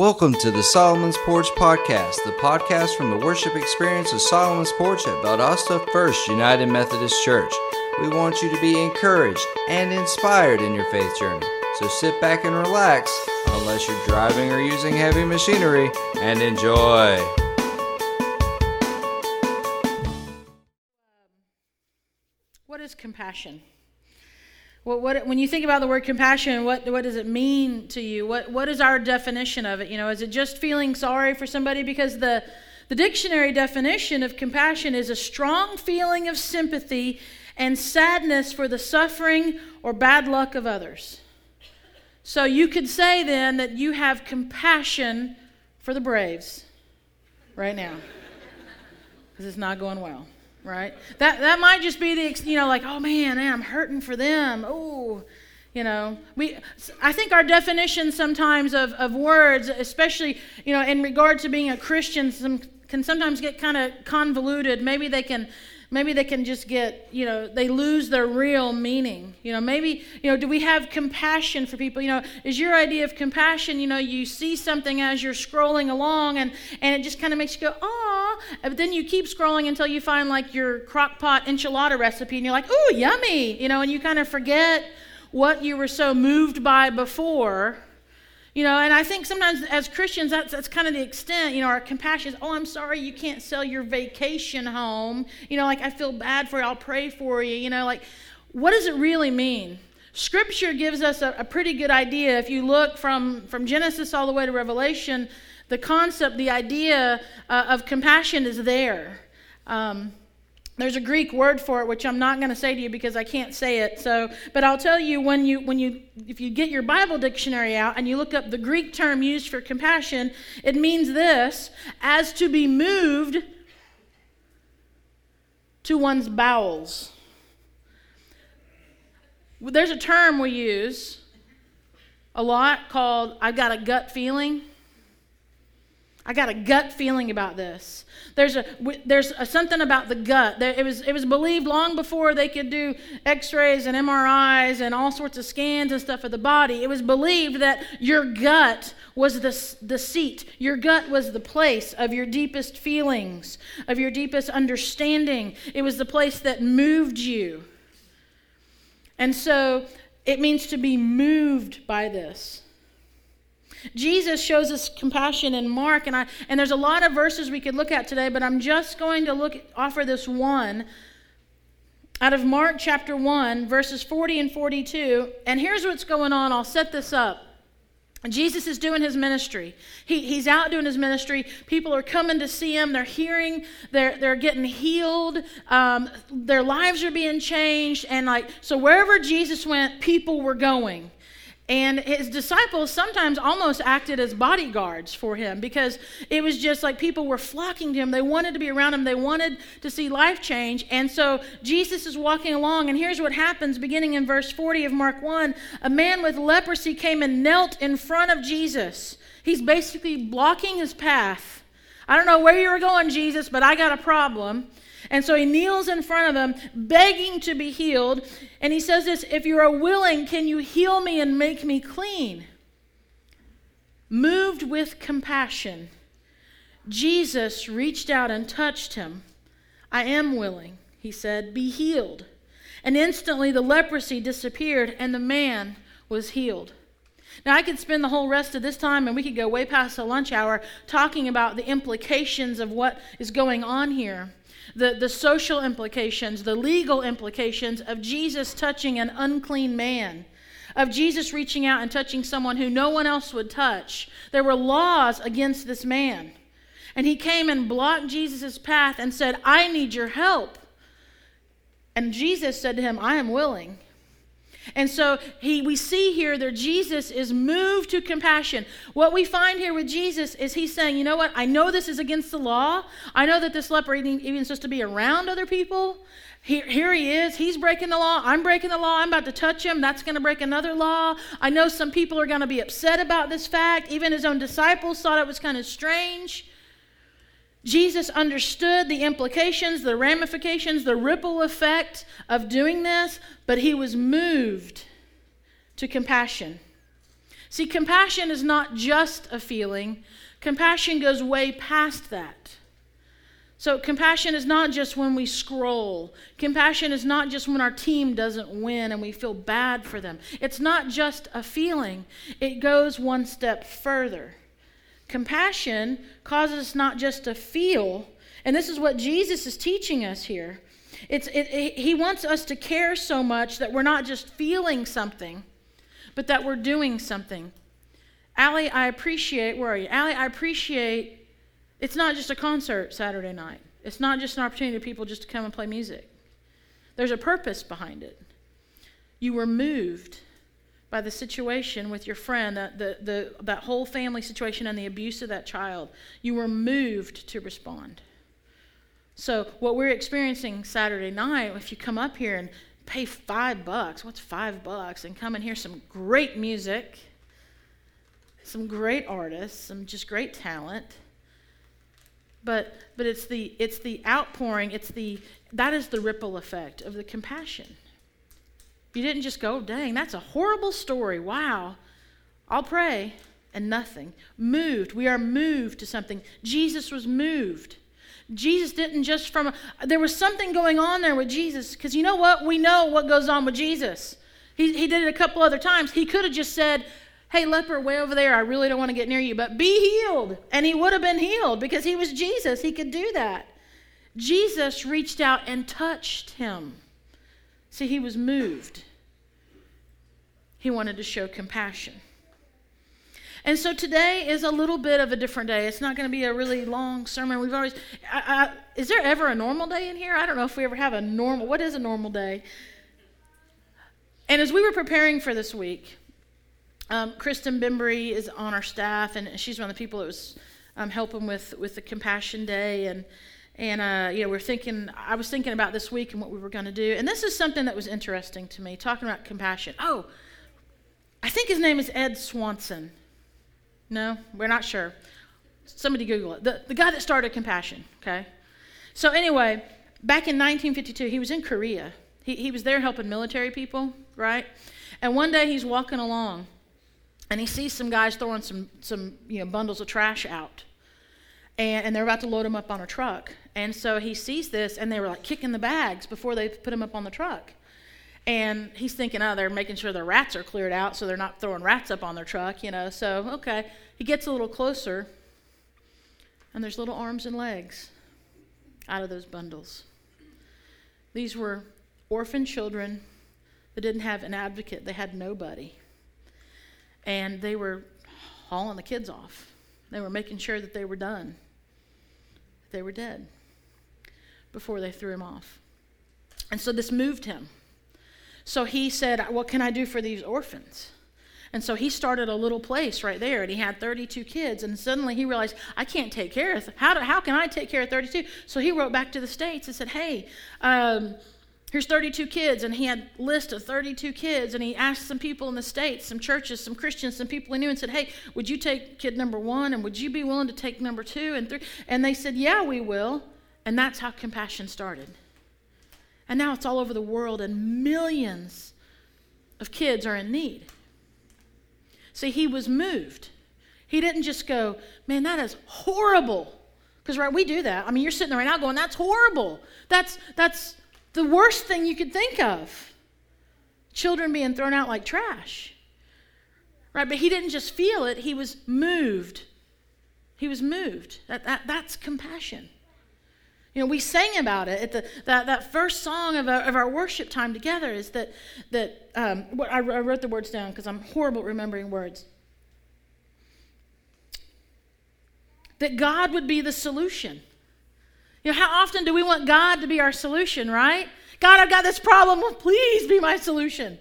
Welcome to the Solomon's Porch Podcast, the podcast from the worship experience of Solomon's Porch at Valdosta First United Methodist Church. We want you to be encouraged and inspired in your faith journey, so sit back and relax, unless you're driving or using heavy machinery, and enjoy. What is compassion? Well, when you think about the word compassion, what does it mean to you? What is our definition of it? You know, is it just feeling sorry for somebody? Because the dictionary definition of compassion is a strong feeling of sympathy and sadness for the suffering or bad luck of others. So you could say then that you have compassion for the Braves right now because it's not going well. Right? That might just be the, you know, like, oh man, I'm hurting for them. Oh, you know, I think our definition sometimes of words, especially, you know, in regard to being a Christian, can sometimes get kind of convoluted. Maybe they can just get, you know, they lose their real meaning. You know, maybe, you know, do we have compassion for people? You know, is your idea of compassion, you know, you see something as you're scrolling along and it just kind of makes you go, aw. But then you keep scrolling until you find like your crock pot enchilada recipe and you're like, ooh, yummy. You know, and you kind of forget what you were so moved by before. You know, and I think sometimes as Christians, that's kind of the extent, you know, our compassion is, oh, I'm sorry you can't sell your vacation home. You know, like, I feel bad for you, I'll pray for you. You know, like, what does it really mean? Scripture gives us a pretty good idea. If you look from Genesis all the way to Revelation, the concept, the idea of compassion is there. There's a Greek word for it, which I'm not going to say to you because I can't say it. So, but I'll tell you if you get your Bible dictionary out and you look up the Greek term used for compassion, it means this: as to be moved to one's bowels. There's a term we use a lot called "I've got a gut feeling." I got a gut feeling about this. There's something about the gut. It was believed long before they could do x-rays and MRIs and all sorts of scans and stuff of the body. It was believed that your gut was the seat. Your gut was the place of your deepest feelings, of your deepest understanding. It was the place that moved you. And so it means to be moved by this. Jesus shows us compassion in Mark, and there's a lot of verses we could look at today, but I'm just going to offer this one out of Mark chapter 1, verses 40 and 42, and here's what's going on. I'll set this up. Jesus is doing his ministry. He's out doing his ministry. People are coming to see him. They're hearing. They're getting healed. Their lives are being changed, and like so wherever Jesus went, people were going. And his disciples sometimes almost acted as bodyguards for him because it was just like people were flocking to him. They wanted to be around him. They wanted to see life change. And so Jesus is walking along, and here's what happens beginning in verse 40 of Mark 1. A man with leprosy came and knelt in front of Jesus. He's basically blocking his path. I don't know where you were going, Jesus, but I got a problem. And so he kneels in front of him, begging to be healed. And he says this, if you are willing, can you heal me and make me clean? Moved with compassion, Jesus reached out and touched him. I am willing, he said, be healed. And instantly the leprosy disappeared and the man was healed. Now, I could spend the whole rest of this time, and we could go way past the lunch hour, talking about the implications of what is going on here. The social implications, the legal implications of Jesus touching an unclean man, of Jesus reaching out and touching someone who no one else would touch. There were laws against this man. And he came and blocked Jesus' path and said, I need your help. And Jesus said to him, I am willing. And so we see here that Jesus is moved to compassion. What we find here with Jesus is he's saying, you know what, I know this is against the law. I know that this leper isn't even supposed to be around other people. Here he is. He's breaking the law. I'm breaking the law. I'm about to touch him. That's going to break another law. I know some people are going to be upset about this fact. Even his own disciples thought it was kind of strange. Jesus understood the implications, the ramifications, the ripple effect of doing this, but he was moved to compassion. See, compassion is not just a feeling. Compassion goes way past that. So compassion is not just when we scroll. Compassion is not just when our team doesn't win and we feel bad for them. It's not just a feeling. It goes one step further. Compassion causes us not just to feel, and this is what Jesus is teaching us here. He wants us to care so much that we're not just feeling something, but that we're doing something. Allie, I appreciate, where are you? Allie, I appreciate... It's not just a concert Saturday night. It's not just an opportunity for people just to come and play music. There's a purpose behind it. You were moved by the situation with your friend, that whole family situation and the abuse of that child. You were moved to respond. So what we're experiencing Saturday night, if you come up here and pay $5, what's $5? And come and hear some great music, some great artists, some just great talent. But it's the outpouring, that is the ripple effect of the compassion. You didn't just go, dang, that's a horrible story. Wow. I'll pray and nothing. Moved. We are moved to something. Jesus was moved. Jesus didn't just there was something going on there with Jesus, because you know what? We know what goes on with Jesus. He did it a couple other times. He could have just said, hey, leper, way over there, I really don't want to get near you, but be healed. And he would have been healed because he was Jesus. He could do that. Jesus reached out and touched him. See, he was moved. He wanted to show compassion. And so today is a little bit of a different day. It's not going to be a really long sermon. Is there ever a normal day in here? I don't know if we ever have a normal. What is a normal day? And as we were preparing for this week, Kristen Bimbury is on our staff, and she's one of the people that was helping with the Compassion Day, I was thinking about this week and what we were going to do, and this is something that was interesting to me, talking about compassion. Oh, I think his name is Ed Swanson. No, we're not sure. Somebody Google it. The guy that started Compassion, okay? So anyway, back in 1952, he was in Korea. He was there helping military people, right? And one day he's walking along, and he sees some guys throwing some bundles of trash out. And they're about to load them up on a truck. And so he sees this, and they were like kicking the bags before they put them up on the truck. And he's thinking, oh, they're making sure the rats are cleared out so they're not throwing rats up on their truck, you know. So, okay. He gets a little closer, and there's little arms and legs out of those bundles. These were orphan children that didn't have an advocate. They had nobody. And they were hauling the kids off. They were making sure that they were done, that they were dead, before they threw him off. And so this moved him. So he said, what can I do for these orphans? And so he started a little place right there, and he had 32 kids, and suddenly he realized, I can't take care of how can I take care of 32? So he wrote back to the States and said, hey, here's 32 kids, and he had a list of 32 kids, and he asked some people in the States, some churches, some Christians, some people he knew, and said, hey, would you take kid number 1, and would you be willing to take number 2 and 3? And they said, yeah, we will. And that's how compassion started. And now it's all over the world, and millions of kids are in need. See, he was moved. He didn't just go, man, that is horrible. Because, right, we do that. I mean, you're sitting there right now going, that's horrible. That's the worst thing you could think of. Children being thrown out like trash. Right? But he didn't just feel it. He was moved. He was moved. That's compassion. You know, we sang about it at that first song of our worship time together, is that I wrote the words down because I'm horrible at remembering words. That God would be the solution. You know, how often do we want God to be our solution, right? God, I've got this problem. Well, please be my solution.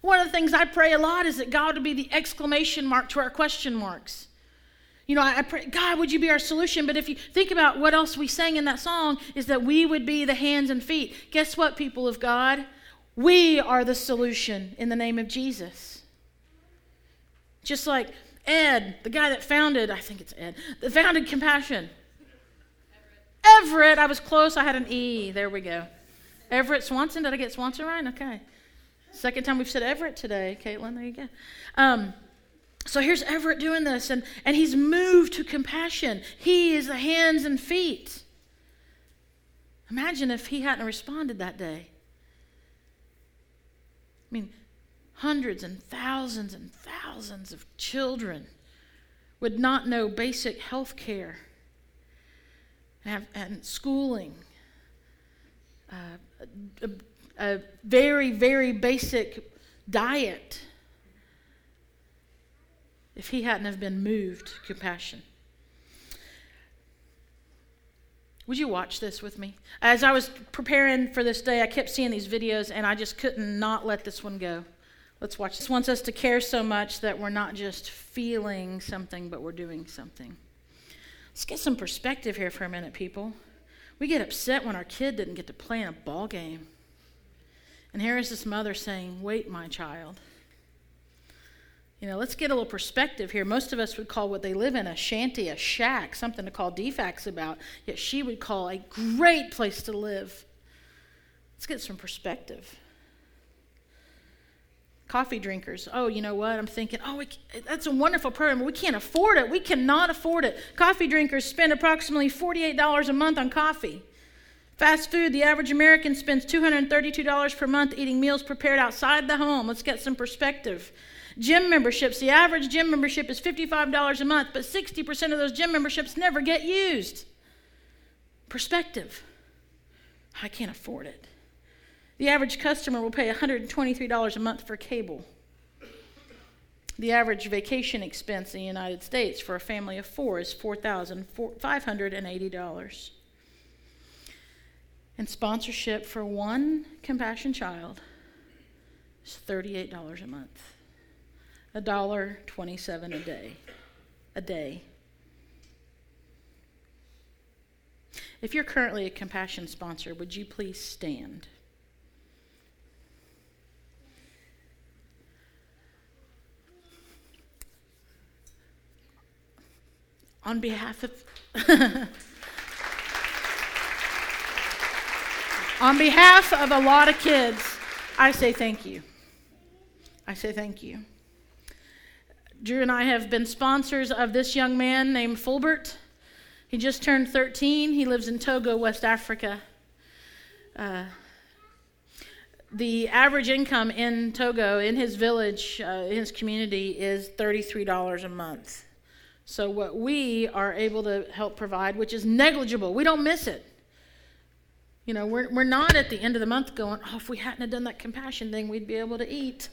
One of the things I pray a lot is that God would be the exclamation mark to our question marks. You know, I pray, God, would you be our solution? But if you think about what else we sang in that song, is that we would be the hands and feet. Guess what, people of God? We are the solution in the name of Jesus. Just like Ed, the guy that founded, I think it's Ed, that founded Compassion. Everett, I was close, I had an E. There we go. Everett Swanson, did I get Swanson right? Okay. Second time we've said Everett today, Caitlin, there you go. So here's Everett doing this, and he's moved to compassion. He is the hands and feet. Imagine if he hadn't responded that day. I mean, hundreds and thousands of children would not know basic health care and schooling, a very, very basic diet, if he hadn't have been moved to compassion. Would you watch this with me? As I was preparing for this day, I kept seeing these videos, and I just couldn't not let this one go. Let's watch this. This wants us to care so much that we're not just feeling something, but we're doing something. Let's get some perspective here for a minute, people. We get upset when our kid didn't get to play in a ball game. And here is this mother saying, "Wait, my child." You know, let's get a little perspective here. Most of us would call what they live in a shanty, a shack, something to call defects about, yet she would call a great place to live. Let's get some perspective. Coffee drinkers. Oh, you know what? I'm thinking, that's a wonderful program. We can't afford it. We cannot afford it. Coffee drinkers spend approximately $48 a month on coffee. Fast food, the average American spends $232 per month eating meals prepared outside the home. Let's get some perspective. Gym memberships, the average gym membership is $55 a month, but 60% of those gym memberships never get used. Perspective. I can't afford it. The average customer will pay $123 a month for cable. The average vacation expense in the United States for a family of four is $4,580. And sponsorship for one Compassion child is $38 a month. $1.27 a day. If you're currently a Compassion sponsor, would you please stand? On behalf of on behalf of a lot of kids, I say thank you. I say thank you. Drew and I have been sponsors of this young man named Fulbert. He just turned 13. He lives in Togo, West Africa. The average income in Togo, in his village, in his community, is $33 a month. So what we are able to help provide, which is negligible, we don't miss it. You know, we're not at the end of the month going, oh, if we hadn't have done that compassion thing, we'd be able to eat.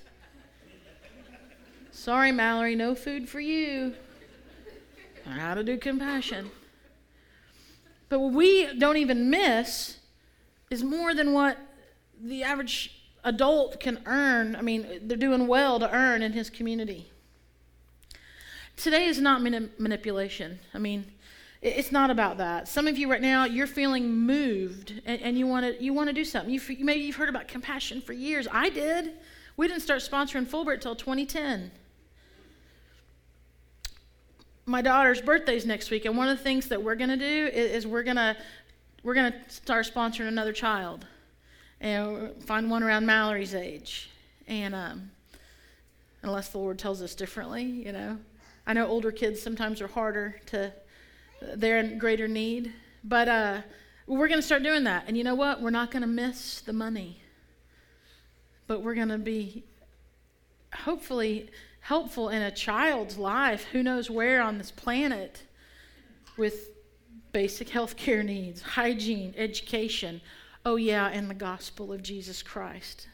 Sorry, Mallory, no food for you. Learn how to do compassion. But what we don't even miss is more than what the average adult can earn. I mean, they're doing well to earn in his community. Today is not manipulation. I mean, it's not about that. Some of you right now, you're feeling moved, and you want to do something. Maybe you've heard about compassion for years. I did. We didn't start sponsoring Fulbert until 2010. My daughter's birthday's next week, and one of the things that we're going to do is we're going to start sponsoring another child, and find one around Mallory's age, and unless the Lord tells us differently, you know. I know older kids sometimes are harder to; they're in greater need, but we're going to start doing that. And you know what? We're not going to miss the money. But we're going to be hopefully helpful in a child's life, who knows where on this planet, with basic health care needs, hygiene, education, oh yeah, and the gospel of Jesus Christ.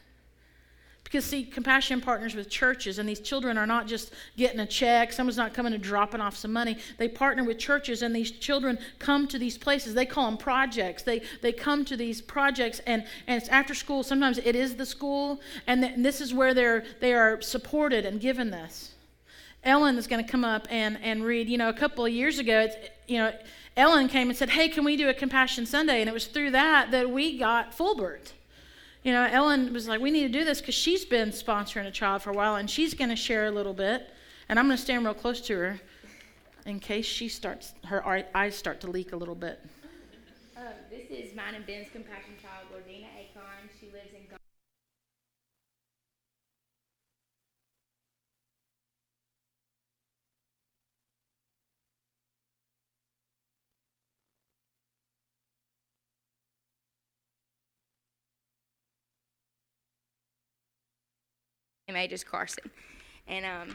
Because see, Compassion partners with churches, and these children are not just getting a check, someone's not coming and dropping off some money. They partner with churches, and these children come to these places. They call them projects. They come to these projects, and it's after school. Sometimes it is the school, and this is where they are supported and given this. Ellen is going to come up and read. You know, a couple of years ago, Ellen came and said, "Hey, can we do a Compassion Sunday?" And it was through that we got Fulbert. You know, Ellen was like, we need to do this because she's been sponsoring a child for a while, and she's going to share a little bit, and I'm going to stand real close to her in case her eyes start to leak a little bit. This is mine and Ben's compassion child, Lordina. She lives in Ghana. M.H.'s Carson. And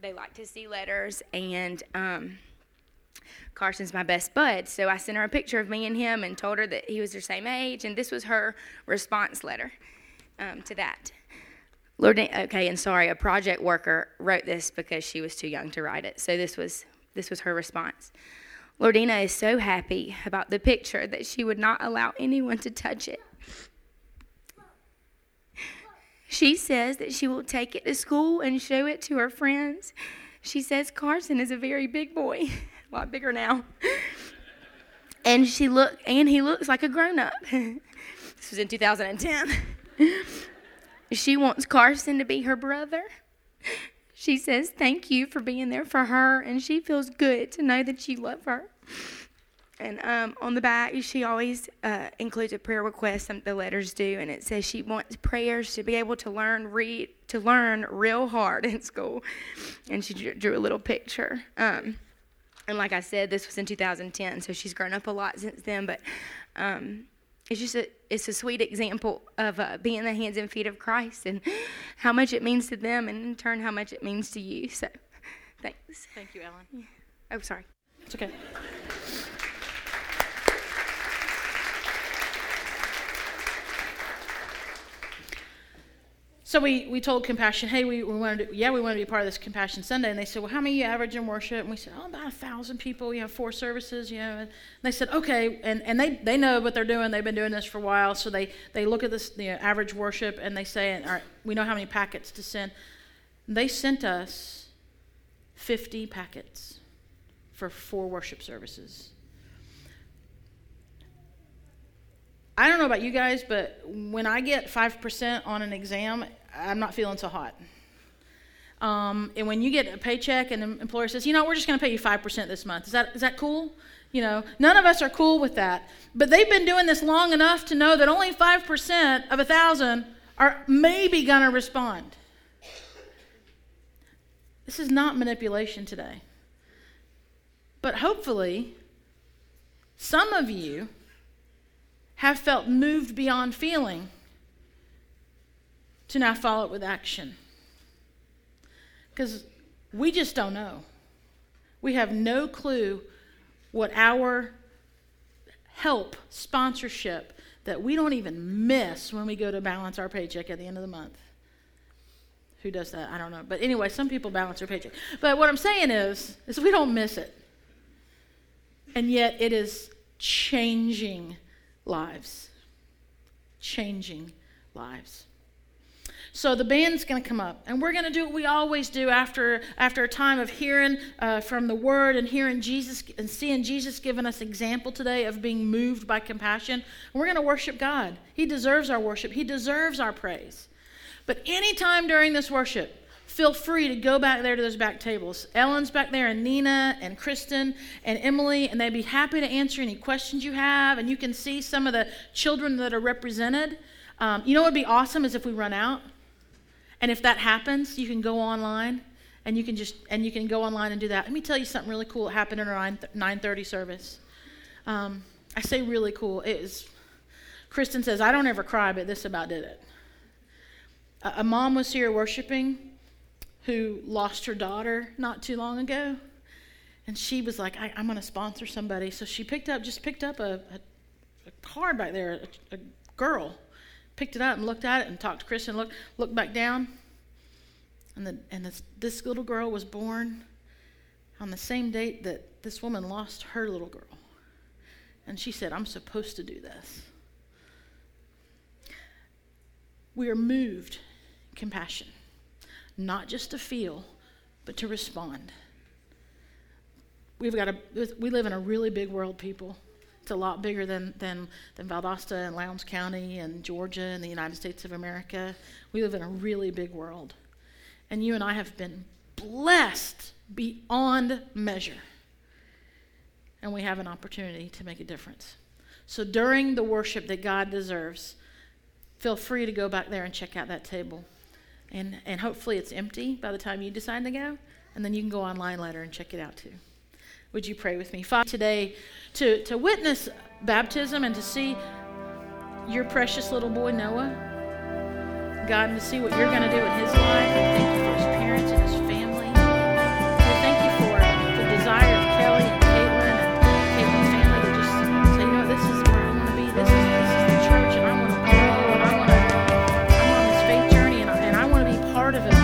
they like to see letters, and Carson's my best bud. So I sent her a picture of me and him and told her that he was their same age, and this was her response letter to that. A project worker wrote this because she was too young to write it. So this was her response. Lordina is so happy about the picture that she would not allow anyone to touch it. She says that she will take it to school and show it to her friends. She says Carson is a very big boy, a lot bigger now. And he looks like a grown-up. This was in 2010. She wants Carson to be her brother. She says, thank you for being there for her, and she feels good to know that you love her. And on the back, she always includes a prayer request, the letters do, and it says she wants prayers to be able to learn real hard in school. And she drew a little picture. And like I said, this was in 2010, so she's grown up a lot since then, but it's just it's a sweet example of being the hands and feet of Christ and how much it means to them, and in turn how much it means to you. So, thanks. Thank you, Ellen. Yeah. Oh, sorry. It's okay. So we told Compassion, hey, we wanted to be part of this Compassion Sunday. And they said, well, how many you average in worship? And we said, about 1,000 people. You have 4 services, And they said, okay. And they know what they're doing. They've been doing this for a while. So they look at this average worship, and they say, all right, we know how many packets to send. They sent us 50 packets for 4 worship services. I don't know about you guys, but when I get 5% on an exam, I'm not feeling so hot. And when you get a paycheck and the employer says, we're just going to pay you 5% this month. Is that cool? None of us are cool with that. But they've been doing this long enough to know that only 5% of 1,000 are maybe going to respond. This is not manipulation today. But hopefully, some of you have felt moved beyond feeling to now follow it with action. Because we just don't know. We have no clue what our help, sponsorship, that we don't even miss when we go to balance our paycheck at the end of the month. Who does that? I don't know. But anyway, some people balance their paycheck. But what I'm saying is we don't miss it. And yet it is changing lives. So the band's going to come up, and we're going to do what we always do after a time of hearing from the Word and hearing Jesus and seeing Jesus giving us example today of being moved by compassion. And we're going to worship God. He deserves our worship. He deserves our praise. But anytime during this worship, feel free to go back there to those back tables. Ellen's back there, and Nina, and Kristen, and Emily, and they'd be happy to answer any questions you have, and you can see some of the children that are represented. What would be awesome is if we run out, and if that happens, you can go online, and you can go online and do that. Let me tell you something really cool that happened in our 9:30 service. I say really cool. Kristen says, I don't ever cry, but this about did it. A mom was here worshiping, who lost her daughter not too long ago. And she was like, I'm going to sponsor somebody. So she picked up a card back there, a girl. Picked it up and looked at it and talked to Chris and looked back down. And this little girl was born on the same date that this woman lost her little girl. And she said, I'm supposed to do this. We are moved in compassion. Not just to feel, but to respond. We live in a really big world, people. It's a lot bigger than Valdosta and Lowndes County and Georgia and the United States of America. We live in a really big world. And you and I have been blessed beyond measure. And we have an opportunity to make a difference. So during the worship that God deserves, feel free to go back there and check out that table. And hopefully it's empty by the time you decide to go. And then you can go online later and check it out too. Would you pray with me? Father, today to witness baptism and to see your precious little boy Noah God, and to see what you're going to do in his life. We thank you for his parents and his family. We thank you for the desire of Kelly and Caitlin and Caitlin's family to just say, you know, this is where I want to be. This is the church, and I want to grow, and I'm on this faith journey, and I want to be part of it.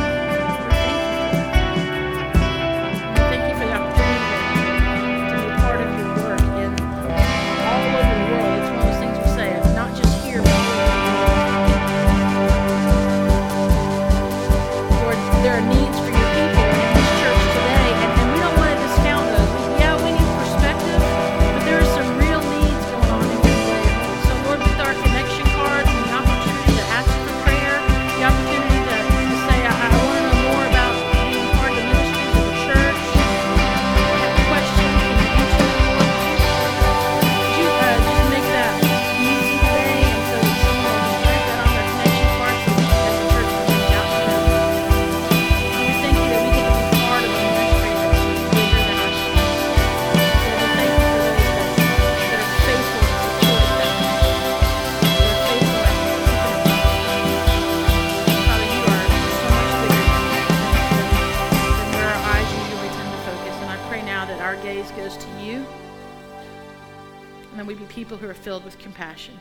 People who are filled with compassion.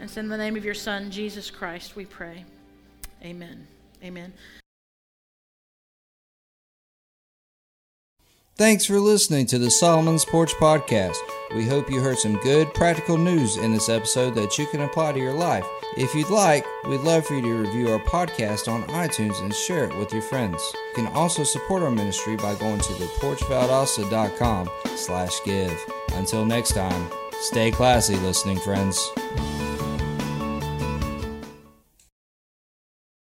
And it's in the name of your Son, Jesus Christ, we pray. Amen. Amen. Thanks for listening to the Solomon's Porch Podcast. We hope you heard some good, practical news in this episode that you can apply to your life. If you'd like, we'd love for you to review our podcast on iTunes and share it with your friends. You can also support our ministry by going to theporchvaldosta.com/give. Until next time, stay classy, listening friends.